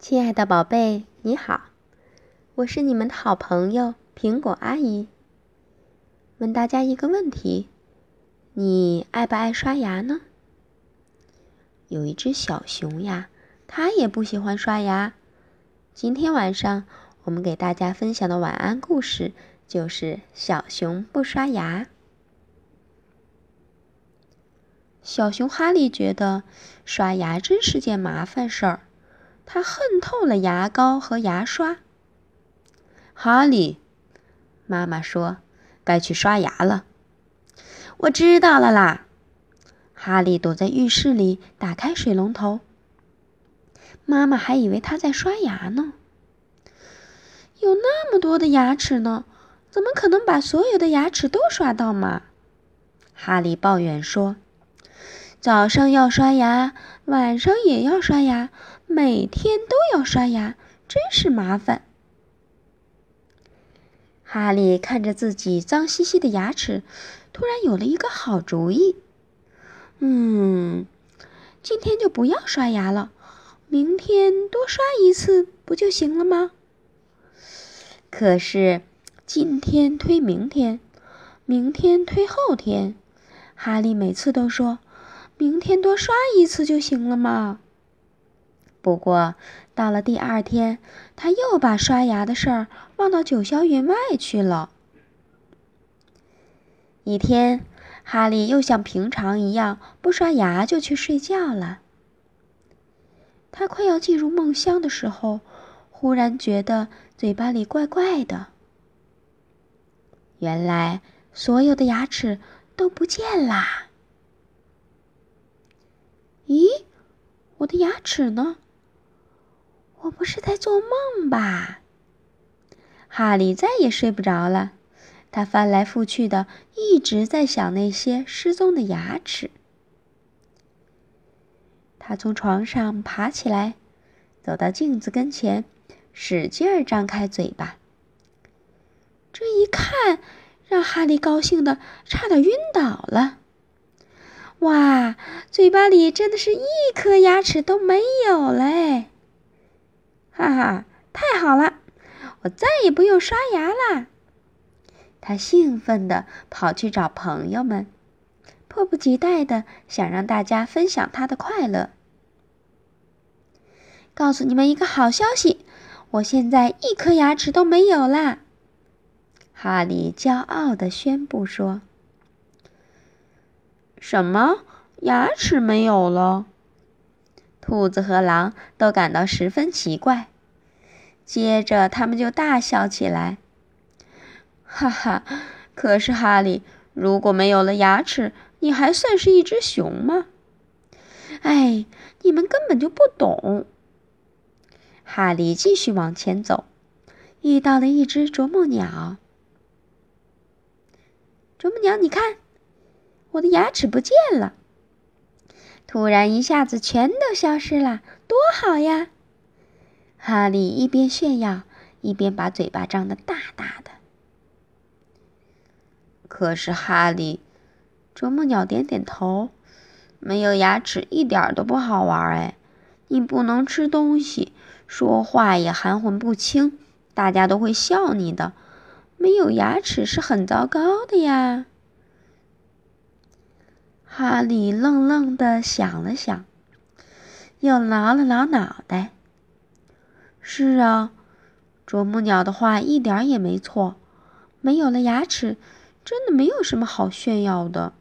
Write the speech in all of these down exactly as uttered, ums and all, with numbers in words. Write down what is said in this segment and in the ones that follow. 亲爱的宝贝，你好，我是你们的好朋友苹果阿姨。问大家一个问题，你爱不爱刷牙呢？有一只小熊呀，它也不喜欢刷牙。今天晚上我们给大家分享的晚安故事就是小熊不刷牙。小熊哈利觉得刷牙真是件麻烦事儿，他恨透了牙膏和牙刷。哈利，妈妈说，该去刷牙了。我知道了啦。哈利躲在浴室里，打开水龙头。妈妈还以为他在刷牙呢。有那么多的牙齿呢，怎么可能把所有的牙齿都刷到嘛？哈利抱怨说，早上要刷牙，晚上也要刷牙，每天都要刷牙，真是麻烦。哈利看着自己脏兮兮的牙齿，突然有了一个好主意。嗯，今天就不要刷牙了，明天多刷一次不就行了吗？可是今天推明天，明天推后天，哈利每次都说明天多刷一次就行了嘛。不过到了第二天，他又把刷牙的事儿忘到九霄云外去了。一天，哈利又像平常一样不刷牙就去睡觉了。他快要进入梦乡的时候，忽然觉得嘴巴里怪怪的。原来所有的牙齿都不见啦。咦，我的牙齿呢？我不是在做梦吧？哈利再也睡不着了，他翻来覆去的一直在想那些失踪的牙齿。他从床上爬起来，走到镜子跟前，使劲儿张开嘴巴。这一看，让哈利高兴的差点晕倒了。哇，嘴巴里真的是一颗牙齿都没有嘞！哈哈，太好了，我再也不用刷牙啦！他兴奋地跑去找朋友们，迫不及待地想让大家分享他的快乐。告诉你们一个好消息，我现在一颗牙齿都没有啦！哈利骄傲地宣布说。什么？牙齿没有了？兔子和狼都感到十分奇怪，接着他们就大笑起来。哈哈，可是哈利，如果没有了牙齿，你还算是一只熊吗？哎，你们根本就不懂。哈利继续往前走，遇到了一只啄木鸟。啄木鸟，你看，我的牙齿不见了，突然一下子全都消失了，多好呀！哈利一边炫耀，一边把嘴巴张得大大的。可是哈利，啄木鸟点点头，没有牙齿一点都不好玩哎，你不能吃东西，说话也含混不清，大家都会笑你的，没有牙齿是很糟糕的呀。哈利愣愣地想了想，又挠了挠脑袋。是啊，啄木鸟的话一点也没错，没有了牙齿，真的没有什么好炫耀的。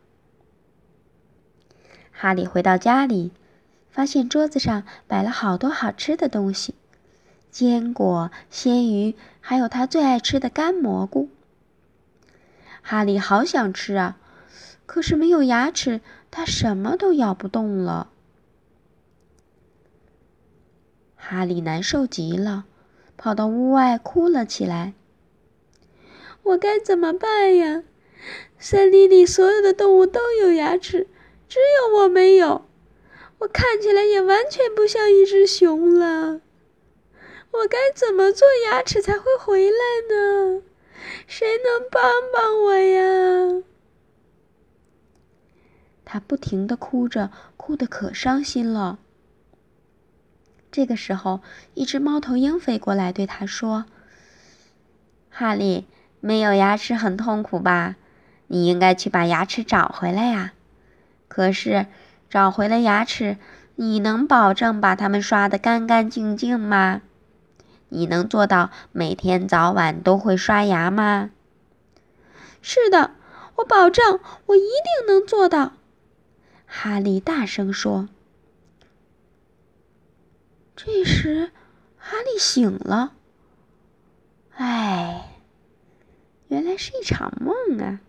哈利回到家里，发现桌子上摆了好多好吃的东西，坚果、鲜鱼，还有他最爱吃的干蘑菇。哈利好想吃啊，可是没有牙齿，他什么都咬不动了。哈利难受极了，跑到屋外哭了起来。我该怎么办呀？森林里所有的动物都有牙齿，只有我没有。我看起来也完全不像一只熊了。我该怎么做牙齿才会回来呢？谁能帮帮我呀？他不停地哭着，哭得可伤心了。这个时候，一只猫头鹰飞过来对他说：“哈利，没有牙齿很痛苦吧？你应该去把牙齿找回来呀。可是，找回了牙齿，你能保证把它们刷得干干净净吗？你能做到每天早晚都会刷牙吗？”“是的，我保证，我一定能做到。”哈利大声说。这时，哈利醒了。哎，原来是一场梦啊！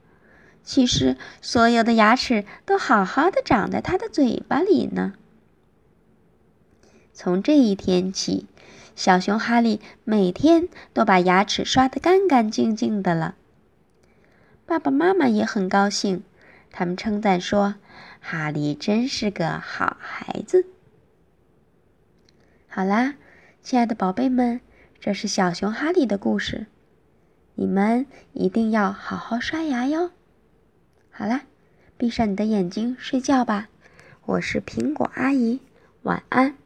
其实，所有的牙齿都好好的长在他的嘴巴里呢。从这一天起，小熊哈利每天都把牙齿刷得干干净净的了。爸爸妈妈也很高兴，他们称赞说：“哈利真是个好孩子。”好啦，亲爱的宝贝们，这是小熊哈利的故事，你们一定要好好刷牙哟。好啦，闭上你的眼睛睡觉吧。我是苹果阿姨，晚安。